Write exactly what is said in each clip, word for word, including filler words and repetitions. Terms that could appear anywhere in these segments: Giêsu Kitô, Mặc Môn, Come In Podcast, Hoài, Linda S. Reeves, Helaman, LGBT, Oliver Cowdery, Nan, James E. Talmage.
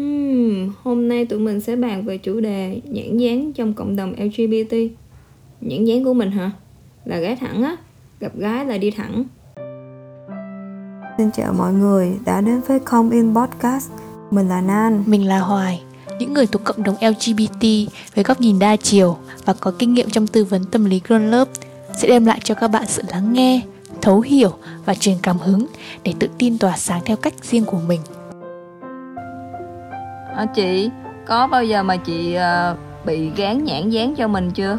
Hmm, hôm nay tụi mình sẽ bàn về chủ đề nhãn dán trong cộng đồng lờ giê bê tê. Nhãn dán của mình hả? Là gái thẳng á, gặp gái là đi thẳng. Xin chào mọi người đã đến với Come In Podcast. Mình là Nan. Mình là Hoài. Những người thuộc cộng đồng lờ giê bê tê với góc nhìn đa chiều và có kinh nghiệm trong tư vấn tâm lý Grown Love sẽ đem lại cho các bạn sự lắng nghe, thấu hiểu và truyền cảm hứng để tự tin tỏa sáng theo cách riêng của mình. À, chị, có bao giờ mà chị uh, bị gán nhãn dán cho mình chưa?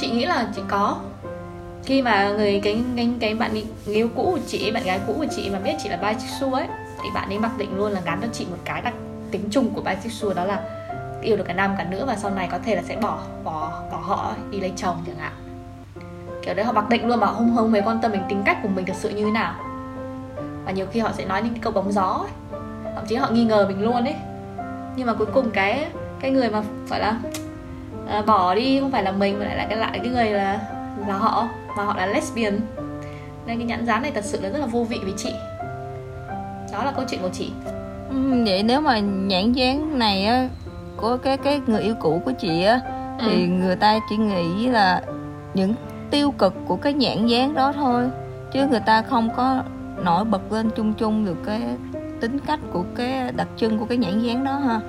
Chị nghĩ là chị có. Khi mà người cái cái, cái bạn yêu cũ của chị, bạn gái cũ của chị mà biết chị là bisexual ấy, thì bạn ấy mặc định luôn là gắn cho chị một cái đặc tính chung của bisexual, đó là yêu được cả nam cả nữ và sau này có thể là sẽ bỏ bỏ bỏ họ đi lấy chồng chẳng hạn. Kiểu đấy họ mặc định luôn mà không không mấy quan tâm đến tính cách của mình thực sự như thế nào. Và nhiều khi họ sẽ nói những cái câu bóng gió ấy. Thậm chí họ nghi ngờ mình luôn ấy. Nhưng mà cuối cùng cái cái người mà gọi là à, bỏ đi không phải là mình, mà lại là cái lại cái người là là họ, mà họ là lesbian. Nên cái nhãn dán này thật sự là rất là vô vị với chị. Đó là câu chuyện của chị. Ừ, vậy nếu mà nhãn dán này á, của cái cái người yêu cũ của chị á, ừ. thì người ta chỉ nghĩ là những tiêu cực của cái nhãn dán đó thôi, chứ người ta không có nổi bật lên chung chung được cái tính cách của cái đặc trưng của cái nhãn dán đó ha.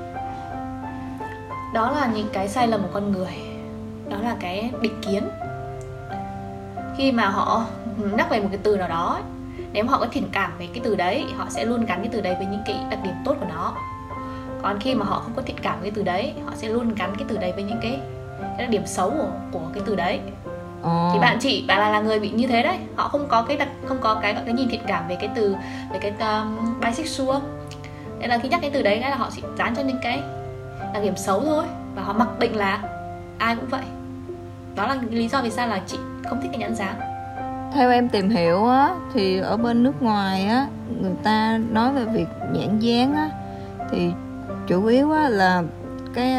Đó là những cái sai lầm của con người. Đó là cái định kiến. Khi mà họ nhắc về một cái từ nào đó, nếu mà họ có thiện cảm với cái từ đấy, họ sẽ luôn gắn cái từ đấy với những cái đặc điểm tốt của nó. Còn khi mà họ không có thiện cảm với cái từ đấy, họ sẽ luôn gắn cái từ đấy với những cái, cái đặc điểm xấu của, của cái từ đấy. Oh. Thì bạn chị, bạn là, là người bị như thế đấy. Họ không có cái đặc, không có cái, cái nhìn thiện cảm về cái từ, về cái um, bisexual. Nên là khi nhắc cái từ đấy, cái là họ chỉ dán cho những cái đặc điểm xấu thôi. Và họ mặc định là ai cũng vậy. Đó là lý do vì sao là chị không thích cái nhãn dán. Theo em tìm hiểu á, thì ở bên nước ngoài á, người ta nói về việc nhãn dán á, thì chủ yếu á là cái,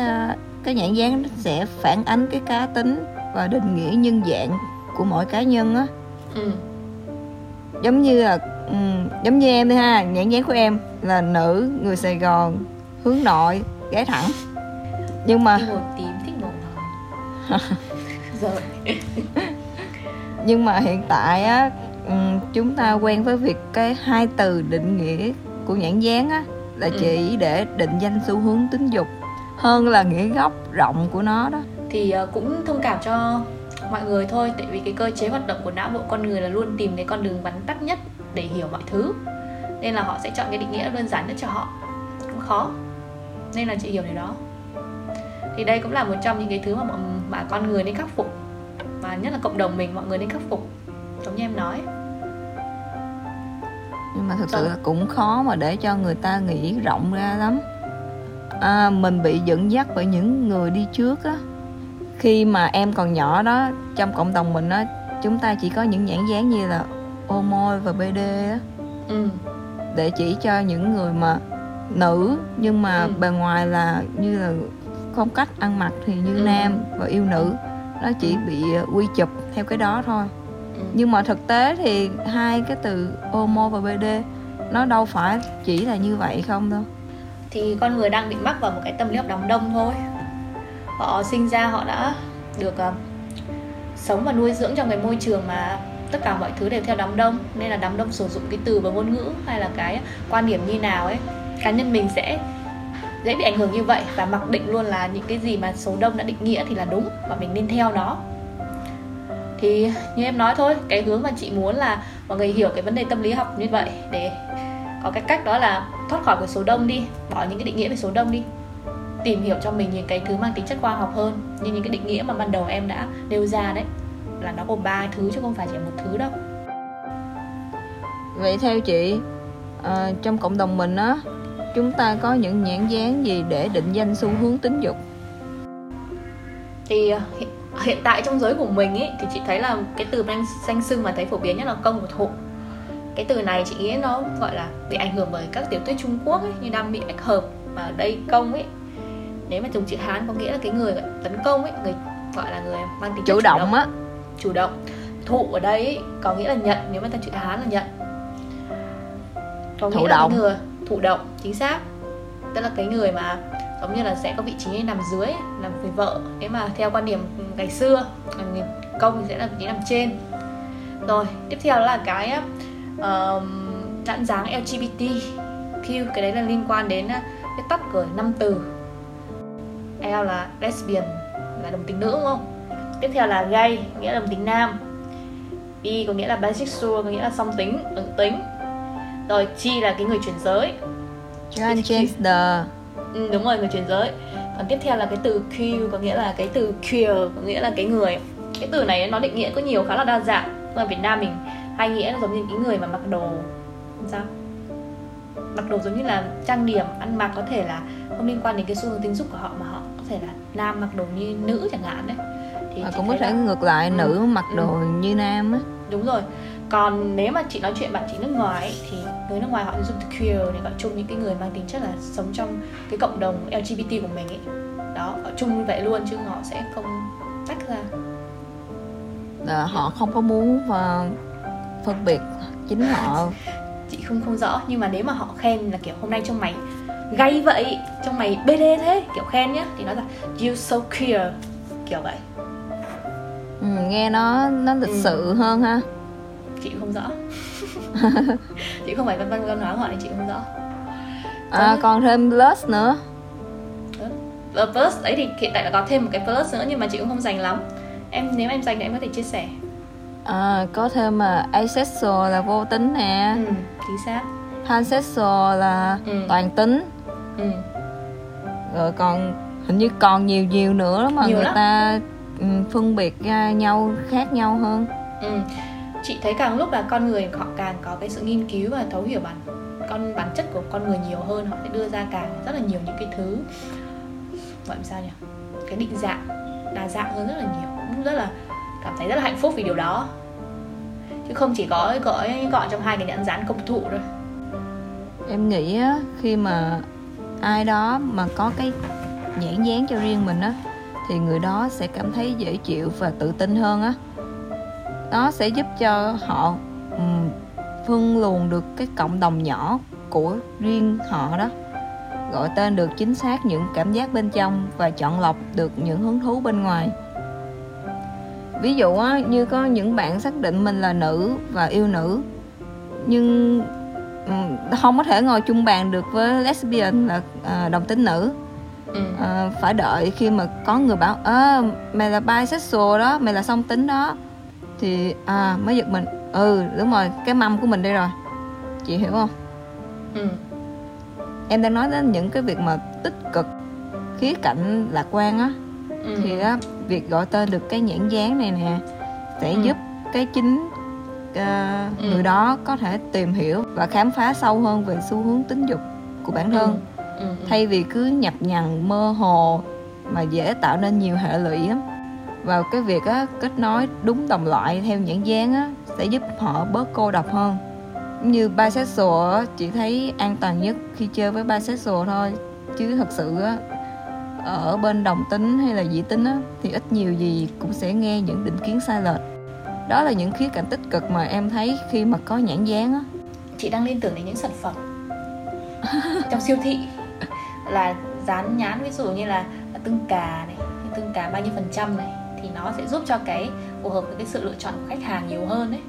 cái nhãn dán sẽ phản ánh cái cá tính và định nghĩa nhân dạng của mỗi cá nhân á. Ừ. Giống như là um, giống như em đi ha, nhãn dán của em là nữ, người Sài Gòn, hướng nội, gái thẳng. Nhưng mà ngồi tìm thích mồm rồi. Nhưng mà hiện tại á, um, chúng ta quen với việc cái hai từ định nghĩa của nhãn dán á là ừ. chỉ để định danh xu hướng tính dục hơn là nghĩa gốc rộng của nó đó. Thì cũng thông cảm cho mọi người thôi, tại vì cái cơ chế hoạt động của não bộ con người là luôn tìm cái con đường ngắn tắt nhất để hiểu mọi thứ, nên là họ sẽ chọn cái định nghĩa đơn giản nhất cho họ, cũng khó, nên là chị hiểu điều đó. Thì đây cũng là một trong những cái thứ mà mọi, mà con người nên khắc phục, và nhất là cộng đồng mình mọi người nên khắc phục, giống như em nói. Nhưng mà thực sự là cũng khó mà để cho người ta nghĩ rộng ra lắm. À, mình bị dẫn dắt bởi những người đi trước á. Khi mà em còn nhỏ đó, trong cộng đồng mình á, chúng ta chỉ có những nhãn dán như là ô môi và bê đê á, ừ. để chỉ cho những người mà nữ nhưng mà ừ. bề ngoài là như là phong cách ăn mặc thì như ừ. nam và yêu nữ. Nó chỉ bị quy chụp theo cái đó thôi. ừ. Nhưng mà thực tế thì hai cái từ ô môi và bê đê nó đâu phải chỉ là như vậy không đâu. Thì con người đang bị mắc vào một cái tâm lý học đám đông thôi. Họ sinh ra họ đã được uh, sống và nuôi dưỡng trong cái môi trường mà tất cả mọi thứ đều theo đám đông. Nên là đám đông sử dụng cái từ và ngôn ngữ hay là cái quan điểm như nào ấy, cá nhân mình sẽ dễ bị ảnh hưởng như vậy. Và mặc định luôn là những cái gì mà số đông đã định nghĩa thì là đúng và mình nên theo nó. Thì như em nói thôi, cái hướng mà chị muốn là mọi người hiểu cái vấn đề tâm lý học như vậy, để có cái cách đó là thoát khỏi cái số đông đi, bỏ những cái định nghĩa về số đông đi, tìm hiểu cho mình những cái thứ mang tính chất khoa học hơn, như những cái định nghĩa mà ban đầu em đã nêu ra đấy, là nó gồm ba thứ chứ không phải chỉ một thứ đâu. Vậy theo chị, à, trong cộng đồng mình á, chúng ta có những nhãn dán gì để định danh xu hướng tính dục? Thì hiện, hiện tại trong giới của mình ấy, thì chị thấy là cái từ danh xưng mà thấy phổ biến nhất là công và thụ. Cái từ này chị nghĩ nó gọi là bị ảnh hưởng bởi các tiểu thuyết Trung Quốc ấy, như đang bị bách hợp, mà đây công ấy, nếu mà dùng chữ Hán có nghĩa là cái người tấn công ấy, người gọi là người mang tính chủ động á, chủ động. Thụ ở đây ấy, có nghĩa là nhận, nếu mà ta chữ Hán là nhận, có nghĩa thụ là động. Người thụ động, chính xác. Tức là cái người mà giống như là sẽ có vị trí nằm dưới, nằm với vợ. Nếu mà theo quan điểm ngày xưa, người công thì sẽ là vị trí nằm trên. Rồi, tiếp theo đó là cái uh, đạn dáng L G B T Q. Cái đấy là liên quan đến cái tắt của năm từ. L là lesbian, là đồng tính nữ đúng không? Tiếp theo là gay, nghĩa là đồng tính nam. Bi có nghĩa là bisexual, có nghĩa là song tính, ứng tính. Rồi chi là cái người chuyển giới, transgender. Ừ, đúng rồi, người chuyển giới. Còn tiếp theo là cái từ Q, có nghĩa là cái từ queer, có nghĩa là cái người. Cái từ này nó định nghĩa có nhiều khá là đa dạng. Ở Việt Nam mình hay nghĩa nó giống như cái người mà mặc đồ, sao? Mặc đồ giống như là trang điểm, ăn mặc, có thể là không liên quan đến cái xu hướng tính dục của họ, mà họ có thể là nam mặc đồ như nữ chẳng hạn đấy. Thì à, cũng có thể là... ngược lại, ừ. nữ mặc đồ ừ. như nam á. Đúng rồi. Còn nếu mà chị nói chuyện bạn chị nước ngoài ấy, thì người nước ngoài họ dùng từ queer để gọi chung những cái người mang tính chất là sống trong cái cộng đồng L G B T của mình ấy. Đó, họ chung như vậy luôn chứ họ sẽ không tách ra. À, họ không có muốn phân biệt chính họ. Chị không không rõ, nhưng mà nếu mà họ khen là kiểu hôm nay trông mày gay vậy, trông mày bê đê thế, kiểu khen nhá, thì nói là you so queer, kiểu vậy. Ừ, nghe nó nó lịch ừ. sự hơn ha. Chị không rõ. Chị không phải văn văn văn hóa họ nên chị không rõ. Còn... À, còn thêm plus nữa. Ờ, plus ấy thì hiện tại là có thêm một cái plus nữa nhưng mà chị cũng không dành lắm. Em nếu em dành thì em có thể chia sẻ. À, có thêm mà asexual là vô tính nè. Ừ, chính xác. Pansexual là ừ. toàn tính. Ừ. Rồi còn hình như còn nhiều nhiều nữa mà nhiều người lắm. Ta phân biệt ra nhau, khác nhau hơn. Ừ. Chị thấy càng lúc là con người họ càng có cái sự nghiên cứu và thấu hiểu bản con bản chất của con người nhiều hơn, họ sẽ đưa ra càng rất là nhiều những cái thứ gọi làm sao nhỉ, cái định dạng đa dạng hơn rất là nhiều, cũng rất là cảm thấy rất là hạnh phúc vì điều đó, chứ không chỉ có gọi gọn trong hai cái nhãn dán công thụ thôi. Em nghĩ khi mà ai đó mà có cái nhãn dán cho riêng mình á thì người đó sẽ cảm thấy dễ chịu và tự tin hơn á. Nó sẽ giúp cho họ um, phân luồng được cái cộng đồng nhỏ của riêng họ đó, gọi tên được chính xác những cảm giác bên trong và chọn lọc được những hứng thú bên ngoài. Ví dụ á, như có những bạn xác định mình là nữ và yêu nữ, nhưng um, không có thể ngồi chung bàn được với lesbian là uh, đồng tính nữ. Ừ. À, phải đợi khi mà có người bảo à, mày là bisexual đó, mày là song tính đó, thì à, mới giật mình. Ừ đúng rồi, cái mâm của mình đây rồi. Chị hiểu không? Ừ. Em đang nói đến những cái việc mà tích cực, khía cạnh lạc quan á. Ừ. Thì á, việc gọi tên được cái nhãn dán này nè sẽ ừ. giúp cái chính uh, ừ. người đó có thể tìm hiểu và khám phá sâu hơn về xu hướng tính dục của bản thân. Ừ. Ừ. Thay vì cứ nhập nhằng mơ hồ mà dễ tạo nên nhiều hệ lụy lắm. Và cái việc á, kết nối đúng đồng loại theo nhãn dán á, sẽ giúp họ bớt cô độc hơn. Như bisexual á, chị thấy an toàn nhất khi chơi với bisexual thôi. Chứ thật sự á, ở bên đồng tính hay là dị tính á, thì ít nhiều gì cũng sẽ nghe những định kiến sai lệch. Đó là những khía cạnh tích cực mà em thấy khi mà có nhãn dán á. Chị đang liên tưởng đến những sản phẩm trong siêu thị là dán nhãn, ví dụ như là tương cà này, tương cà bao nhiêu phần trăm này, thì nó sẽ giúp cho cái phù hợp với cái sự lựa chọn của khách hàng nhiều hơn đấy.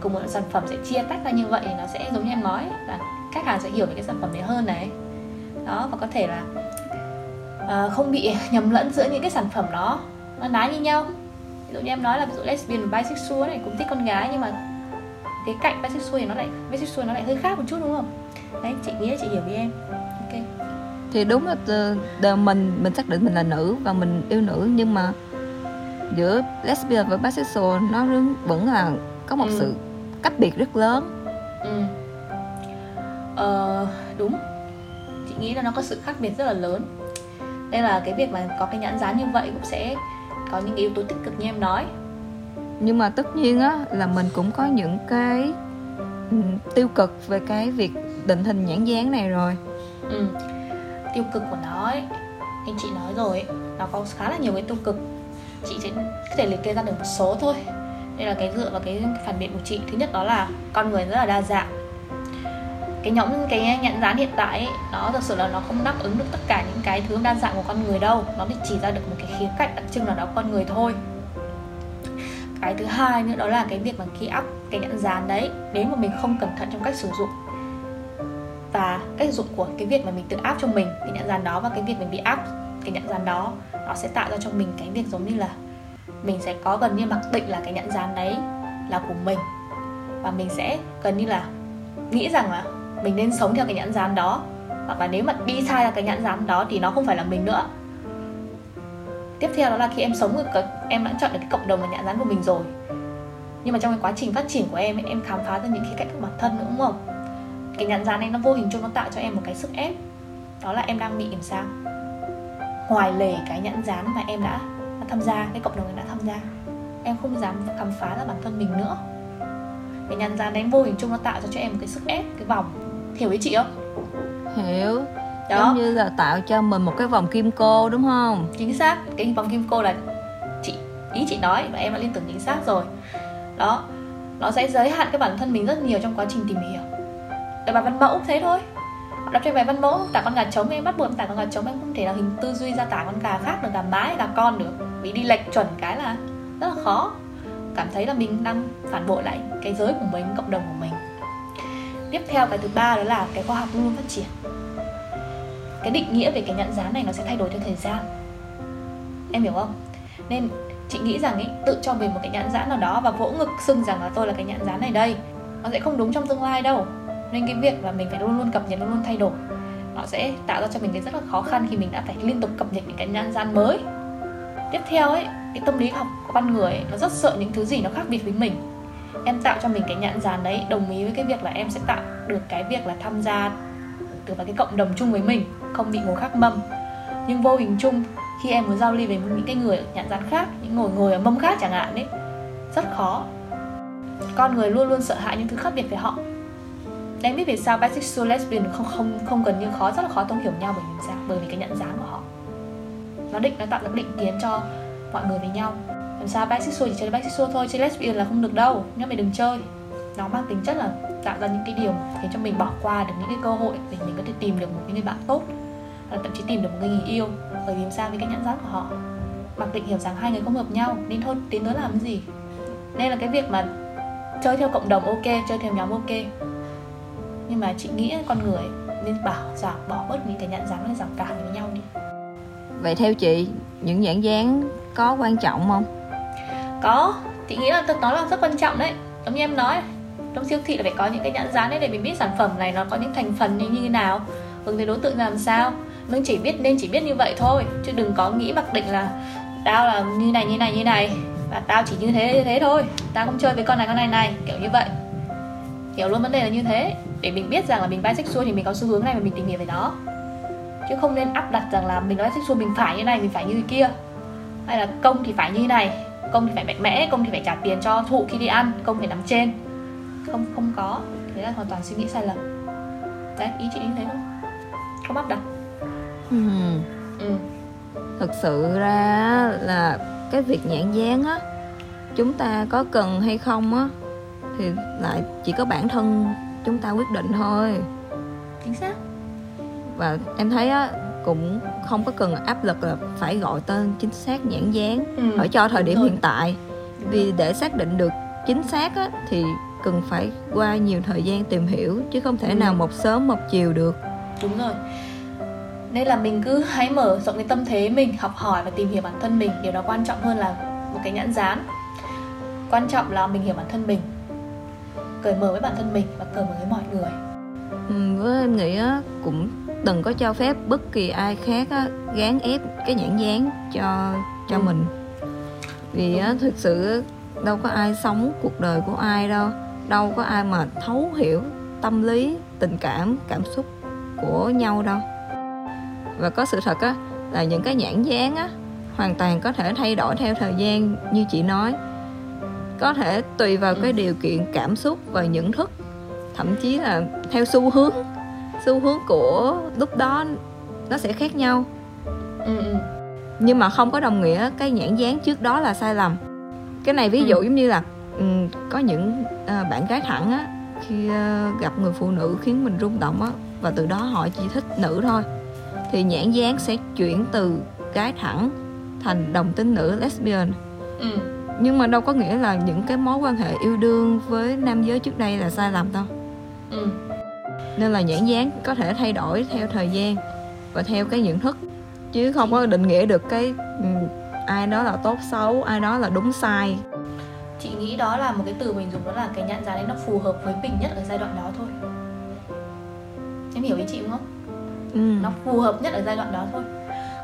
Cùng một sản phẩm sẽ chia tách ra như vậy thì nó sẽ giống như em nói là khách hàng sẽ hiểu những cái sản phẩm đấy hơn này. Đó, và có thể là uh, không bị nhầm lẫn giữa những cái sản phẩm đó, nó nái như nhau. Ví dụ như em nói là ví dụ lesbian và bisexual này cũng thích con gái, nhưng mà cái cạnh bisexual thì nó lại bisexual nó lại hơi khác một chút đúng không? Đấy, chị nghĩ chị hiểu với em. Okay. Thì đúng là mình mình xác định mình là nữ và mình yêu nữ, nhưng mà giữa lesbian và bisexual nó vẫn là có một ừ. sự cách biệt rất lớn. Ừ. Ờ, đúng. Chị nghĩ là nó có sự khác biệt rất là lớn. Nên là cái việc mà có cái nhãn dán như vậy cũng sẽ có những yếu tố tích cực như em nói. Nhưng mà tất nhiên á là mình cũng có những cái tiêu cực về cái việc định hình nhãn dán này rồi. Ừ. Tiêu cực của nó ấy, anh chị nói rồi ấy, nó có khá là nhiều cái tiêu cực. Chị sẽ có thể liệt kê ra được một số thôi. Đây là cái dựa vào cái phản biện của chị. Thứ nhất đó là con người rất là đa dạng. cái nhóm cái nhãn dán hiện tại ấy, nó thật sự là nó không đáp ứng được tất cả những cái thứ đa dạng của con người đâu, nó chỉ chỉ ra được một cái khía cạnh đặc trưng nào đó con người thôi. Cái thứ hai nữa đó là cái việc mà khi up cái nhãn dán đấy, nếu mà mình không cẩn thận trong cách sử dụng và cách sử dụng của cái việc mà mình tự áp cho mình cái nhãn dán đó và cái việc mình bị áp cái nhãn dán đó, nó sẽ tạo ra cho mình cái việc giống như là mình sẽ có gần như mặc định là cái nhãn dán đấy là của mình, và mình sẽ gần như là nghĩ rằng là mình nên sống theo cái nhãn dán đó, hoặc là nếu mà đi sai ra cái nhãn dán đó thì nó không phải là mình nữa. Tiếp theo đó là khi em sống được, em đã chọn được cái cộng đồng và nhãn dán của mình rồi, nhưng mà trong cái quá trình phát triển của em em khám phá ra những khía cạnh của bản thân nữa, đúng không? Cái nhãn dán này nó vô hình chung nó tạo cho em một cái sức ép, đó là em đang bị làm sao ngoài lề cái nhãn dán mà em đã tham gia, cái cộng đồng em đã tham gia, em không dám khám phá ra bản thân mình nữa. Cái nhãn dán đấy vô hình chung nó tạo cho cho em một cái sức ép, cái vòng, hiểu ý chị không? Hiểu. Đó. Giống như là tạo cho mình một cái vòng kim cô, đúng không? Chính xác, cái vòng kim cô là chị ý chị nói và em đã liên tưởng chính xác rồi. Đó, nó sẽ giới hạn cái bản thân mình rất nhiều trong quá trình tìm hiểu. Đọc bài văn mẫu thế thôi. Đọc trên bài văn mẫu tả con gà trống em bắt buộc tả con gà trống, em không thể là hình tư duy ra tả con gà khác được, gà mái, gà con được. Vì đi lệch chuẩn cái là rất là khó. Cảm thấy là mình đang phản bội lại cái giới của mình, cộng đồng của mình. Tiếp theo cái thứ ba đó là cái khoa học luôn phát triển. Cái định nghĩa về cái nhãn dán này nó sẽ thay đổi theo thời gian, em hiểu không? Nên chị nghĩ rằng ý, tự cho mình một cái nhãn dán nào đó và vỗ ngực xưng rằng là tôi là cái nhãn dán này đây, nó sẽ không đúng trong tương lai đâu. Nên cái việc là mình phải luôn luôn cập nhật, luôn luôn thay đổi, nó sẽ tạo ra cho mình cái rất là khó khăn khi mình đã phải liên tục cập nhật những cái nhãn dán mới. Tiếp theo ấy, cái tâm lý học của con người ấy, nó rất sợ những thứ gì nó khác biệt với mình. Em tạo cho mình cái nhãn dán đấy đồng ý với cái việc là em sẽ tạo được cái việc là tham gia được vào cái cộng đồng chung với mình, không bị ngồi khác mâm. Nhưng vô hình chung khi em muốn giao lưu với những cái người nhãn dán khác, những ngồi ngồi ở mâm khác chẳng hạn đấy, rất khó. Con người luôn luôn sợ hãi những thứ khác biệt với họ. Em biết vì sao bisexual lesbian không không không gần như khó, rất là khó thông hiểu nhau bởi vì sao? Bởi vì cái nhãn dán của họ. Nó định nó tạo ra định kiến cho mọi người với nhau. Làm sao bisexual chỉ chơi bisexual thôi, chơi lesbian là không được đâu, nhưng mày đừng chơi. Nó mang tính chất là tạo ra những cái điều khiến cho mình bỏ qua được những cái cơ hội để mình có thể tìm được một cái người bạn tốt, hoặc thậm chí tìm được một người người yêu, bởi vì sao? Vì cái nhãn dán của họ. Mặc định hiểu rằng hai người không hợp nhau nên thôi tiến tới làm cái gì. Nên là cái việc mà chơi theo cộng đồng ok, chơi theo nhóm ok, nhưng mà chị nghĩ con người nên bảo rằng bỏ bớt những cái nhãn dán hay rào cản với nhau đi. Vậy theo chị, những nhãn dán có quan trọng không? Có, chị nghĩ là nó là rất quan trọng đấy. Giống như em nói, trong siêu thị là phải có những cái nhãn dán đấy để mình biết sản phẩm này nó có những thành phần như thế nào, hướng tới đối tượng làm sao. Mình chỉ biết nên chỉ biết như vậy thôi, chứ đừng có nghĩ mặc định là tao là như này như này như này và tao chỉ như thế như thế thôi, tao không chơi với con này con này này, kiểu như vậy. Hiểu luôn vấn đề là như thế, để mình biết rằng là mình bisexual thì mình có xu hướng này và mình tìm hiểu về nó, chứ không nên áp đặt rằng là mình nói bisexual mình phải như này, mình phải như kia, hay là công thì phải như này, công thì phải mạnh mẽ, công thì phải trả tiền cho thụ khi đi ăn, công phải nằm trên. Không không có, thế là hoàn toàn suy nghĩ sai lầm. Đấy, ý chị như thế không? Không áp đặt. Ừ. Ừ. Thực sự ra là cái việc nhãn dán á, chúng ta có cần hay không á, thì lại chỉ có bản thân chúng ta quyết định thôi. Chính xác. Và em thấy á, cũng không có cần áp lực là phải gọi tên chính xác nhãn dán ừ. ở cho thời điểm hiện tại. Vì để xác định được chính xác á, thì cần phải qua nhiều thời gian tìm hiểu, chứ không thể ừ. nào một sớm một chiều được. Đúng rồi. Nên là mình cứ hãy mở rộng cái tâm thế mình, học hỏi và tìm hiểu bản thân mình. Điều đó quan trọng hơn là một cái nhãn dán. Quan trọng là mình hiểu bản thân mình, cởi mở với bản thân mình và cởi mở với mọi người. Ừ, với em nghĩ á, cũng đừng có cho phép bất kỳ ai khác á, gán ép cái nhãn dán cho cho ừ. mình. Vì á, thực sự đâu có ai sống cuộc đời của ai đâu, đâu có ai mà thấu hiểu tâm lý, tình cảm, cảm xúc của nhau đâu. Và có sự thật á, là những cái nhãn dán á, hoàn toàn có thể thay đổi theo thời gian như chị nói. Có thể tùy vào ừ. cái điều kiện, cảm xúc và nhận thức, thậm chí là theo xu hướng. Xu hướng của lúc đó nó sẽ khác nhau. ừ. Nhưng mà không có đồng nghĩa cái nhãn dán trước đó là sai lầm. Cái này ví dụ ừ. giống như là um, có những uh, bạn gái thẳng á, khi gặp người phụ nữ khiến mình rung động á, và từ đó họ chỉ thích nữ thôi, thì nhãn dán sẽ chuyển từ gái thẳng thành đồng tính nữ lesbian. Ừ. Nhưng mà đâu có nghĩa là những cái mối quan hệ yêu đương với nam giới trước đây là sai lầm đâu. Ừ. Nên là nhãn dán có thể thay đổi theo thời gian và theo cái nhận thức, chứ không có định nghĩa được cái ai đó là tốt xấu, ai đó là đúng sai. Chị nghĩ đó là một cái từ mình dùng, đó là cái nhãn dán đấy nó phù hợp với mình nhất ở giai đoạn đó thôi. Em hiểu ý chị đúng không? Ừ. Nó phù hợp nhất ở giai đoạn đó thôi.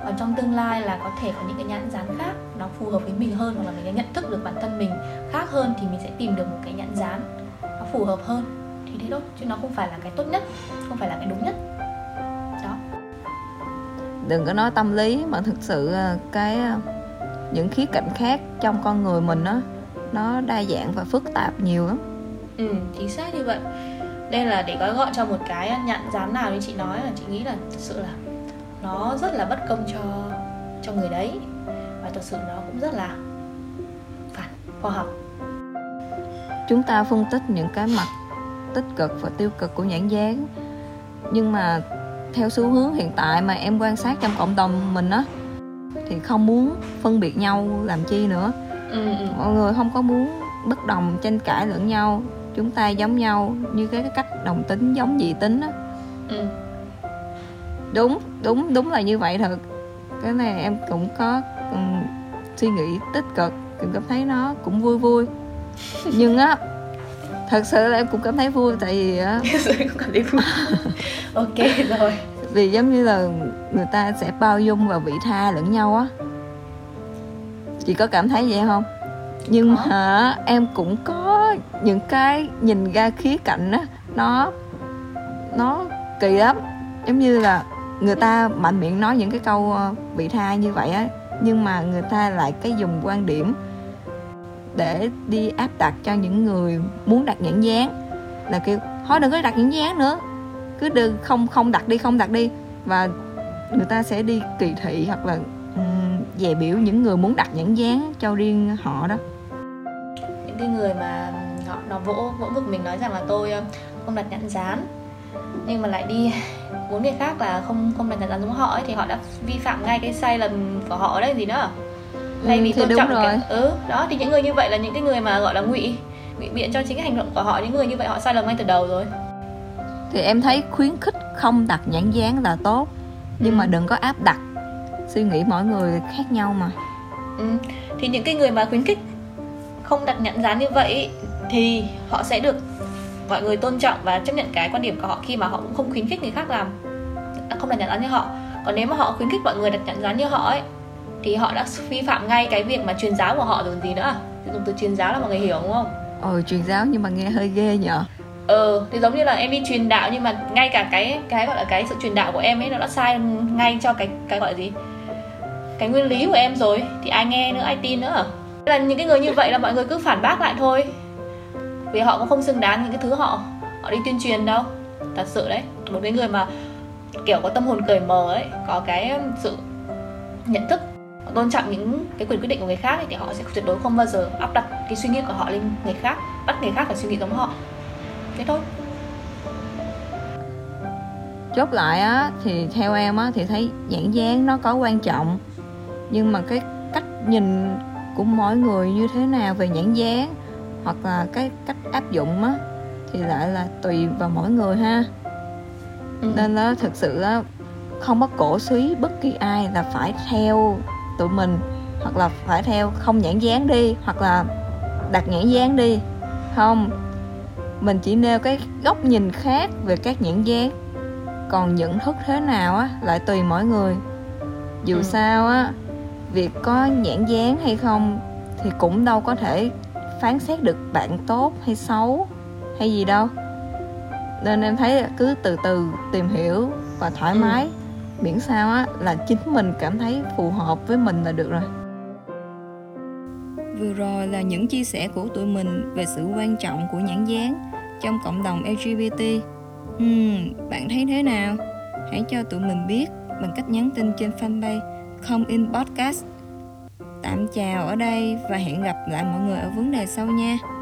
Còn trong tương lai là có thể có những cái nhãn dán khác nó phù hợp với mình hơn, hoặc là mình nhận thức được bản thân mình khác hơn, thì mình sẽ tìm được một cái nhãn dán nó phù hợp hơn, thì thế thôi. Chứ nó không phải là cái tốt nhất, không phải là cái đúng nhất. Đó. Đừng có nói tâm lý, mà thực sự cái những khía cạnh khác trong con người mình đó, nó đa dạng và phức tạp nhiều lắm. Ừ, chính xác như vậy. Đây là để gói gọn cho một cái nhãn dán nào như chị nói, là chị nghĩ là thực sự là nó rất là bất công cho cho người đấy, và thực sự nó cũng rất là phản khoa học. Chúng ta phân tích những cái mặt tích cực và tiêu cực của nhãn dán, nhưng mà theo xu hướng hiện tại mà em quan sát trong cộng đồng mình á, thì không muốn phân biệt nhau làm chi nữa. Ừ. Mọi người không có muốn bất đồng tranh cãi lẫn nhau. Chúng ta giống nhau như cái, cái cách đồng tính giống dị tính á. Ừ. Đúng, đúng, đúng là như vậy thật. Cái này em cũng có um, suy nghĩ tích cực, cũng cảm thấy nó cũng vui vui. Nhưng á, thật sự là em cũng cảm thấy vui, tại vì á cũng cảm thấy vui. Ok rồi. Vì giống như là người ta sẽ bao dung và vị tha lẫn nhau á. Chị có cảm thấy vậy không? Nhưng có. Mà em cũng có những cái nhìn ra khía cạnh á, nó nó kỳ lắm. Giống như là người ta mạnh miệng nói những cái câu vị tha như vậy á, nhưng mà người ta lại cái dùng quan điểm để đi áp đặt cho những người muốn đặt nhãn dán, là kêu thôi đừng có đặt nhãn dán nữa, cứ đừng không không đặt đi, không đặt đi. Và người ta sẽ đi kỳ thị hoặc là um, dè biểu những người muốn đặt nhãn dán cho riêng họ đó. Những cái người mà họ nó vỗ vỗ ngực mình nói rằng là tôi không đặt nhãn dán, nhưng mà lại đi bốn người khác là không không đặt nhãn dán giống họ ấy, thì họ đã vi phạm ngay cái sai lầm của họ đấy gì nữa. Thay vì ừ, tôn trọng cái... ừ, đó thì những người như vậy là những cái người mà gọi là ngụy ngụy biện cho chính cái hành động của họ. Những người như vậy họ sai lầm ngay từ đầu rồi. Thì em thấy khuyến khích không đặt nhãn dán là tốt, nhưng ừ. mà đừng có áp đặt. Suy nghĩ mỗi người khác nhau mà. Ừ. Thì những cái người mà khuyến khích không đặt nhãn dán như vậy thì họ sẽ được mọi người tôn trọng và chấp nhận cái quan điểm của họ, khi mà họ cũng không khuyến khích người khác làm không đặt nhãn dán như họ. Còn nếu mà họ khuyến khích mọi người đặt nhãn dán như họ ấy, thì họ đã vi phạm ngay cái việc mà truyền giáo của họ rồi gì nữa. Dùng từ truyền giáo là mọi người hiểu đúng không? Ồ, truyền giáo nhưng mà nghe hơi ghê nhở. Ờ, thì giống như là em đi truyền đạo, nhưng mà ngay cả cái cái gọi là cái sự truyền đạo của em ấy nó đã sai ngay cho cái cái gọi là gì? Cái nguyên lý của em rồi, thì ai nghe nữa, ai tin nữa. Là những cái người như vậy là mọi người cứ phản bác lại thôi. Vì họ cũng không xứng đáng những cái thứ họ họ đi tuyên truyền đâu. Thật sự đấy, một cái người mà kiểu có tâm hồn cởi mở ấy, có cái sự nhận thức, tôn trọng những cái quyền quyết định của người khác ấy, thì họ sẽ tuyệt đối không bao giờ áp đặt cái suy nghĩ của họ lên người khác, bắt người khác phải suy nghĩ giống họ. Thế thôi. Chốt lại á, thì theo em á, thì thấy nhãn dán nó có quan trọng, nhưng mà cái cách nhìn của mỗi người như thế nào về nhãn dán, hoặc là cái cách áp dụng á, thì lại là tùy vào mỗi người ha. Ừ. Nên nó thực sự á, không có cổ suý bất kỳ ai là phải theo tụi mình, hoặc là phải theo không nhãn dán đi, hoặc là đặt nhãn dán đi. Không, mình chỉ nêu cái góc nhìn khác về các nhãn dán, còn nhận thức thế nào á lại tùy mỗi người. Dù ừ. sao á, việc có nhãn dán hay không thì cũng đâu có thể phán xét được bạn tốt hay xấu hay gì đâu. Nên em thấy cứ từ từ tìm hiểu và thoải ừ. mái, miễn sao á là chính mình cảm thấy phù hợp với mình là được rồi. Vừa rồi là những chia sẻ của tụi mình về sự quan trọng của nhãn dán trong cộng đồng lờ giê bê tê. Uhm, bạn thấy thế nào? Hãy cho tụi mình biết bằng cách nhắn tin trên fanpage Come In Podcast. Tạm chào ở đây và hẹn gặp lại mọi người ở vấn đề sau nha.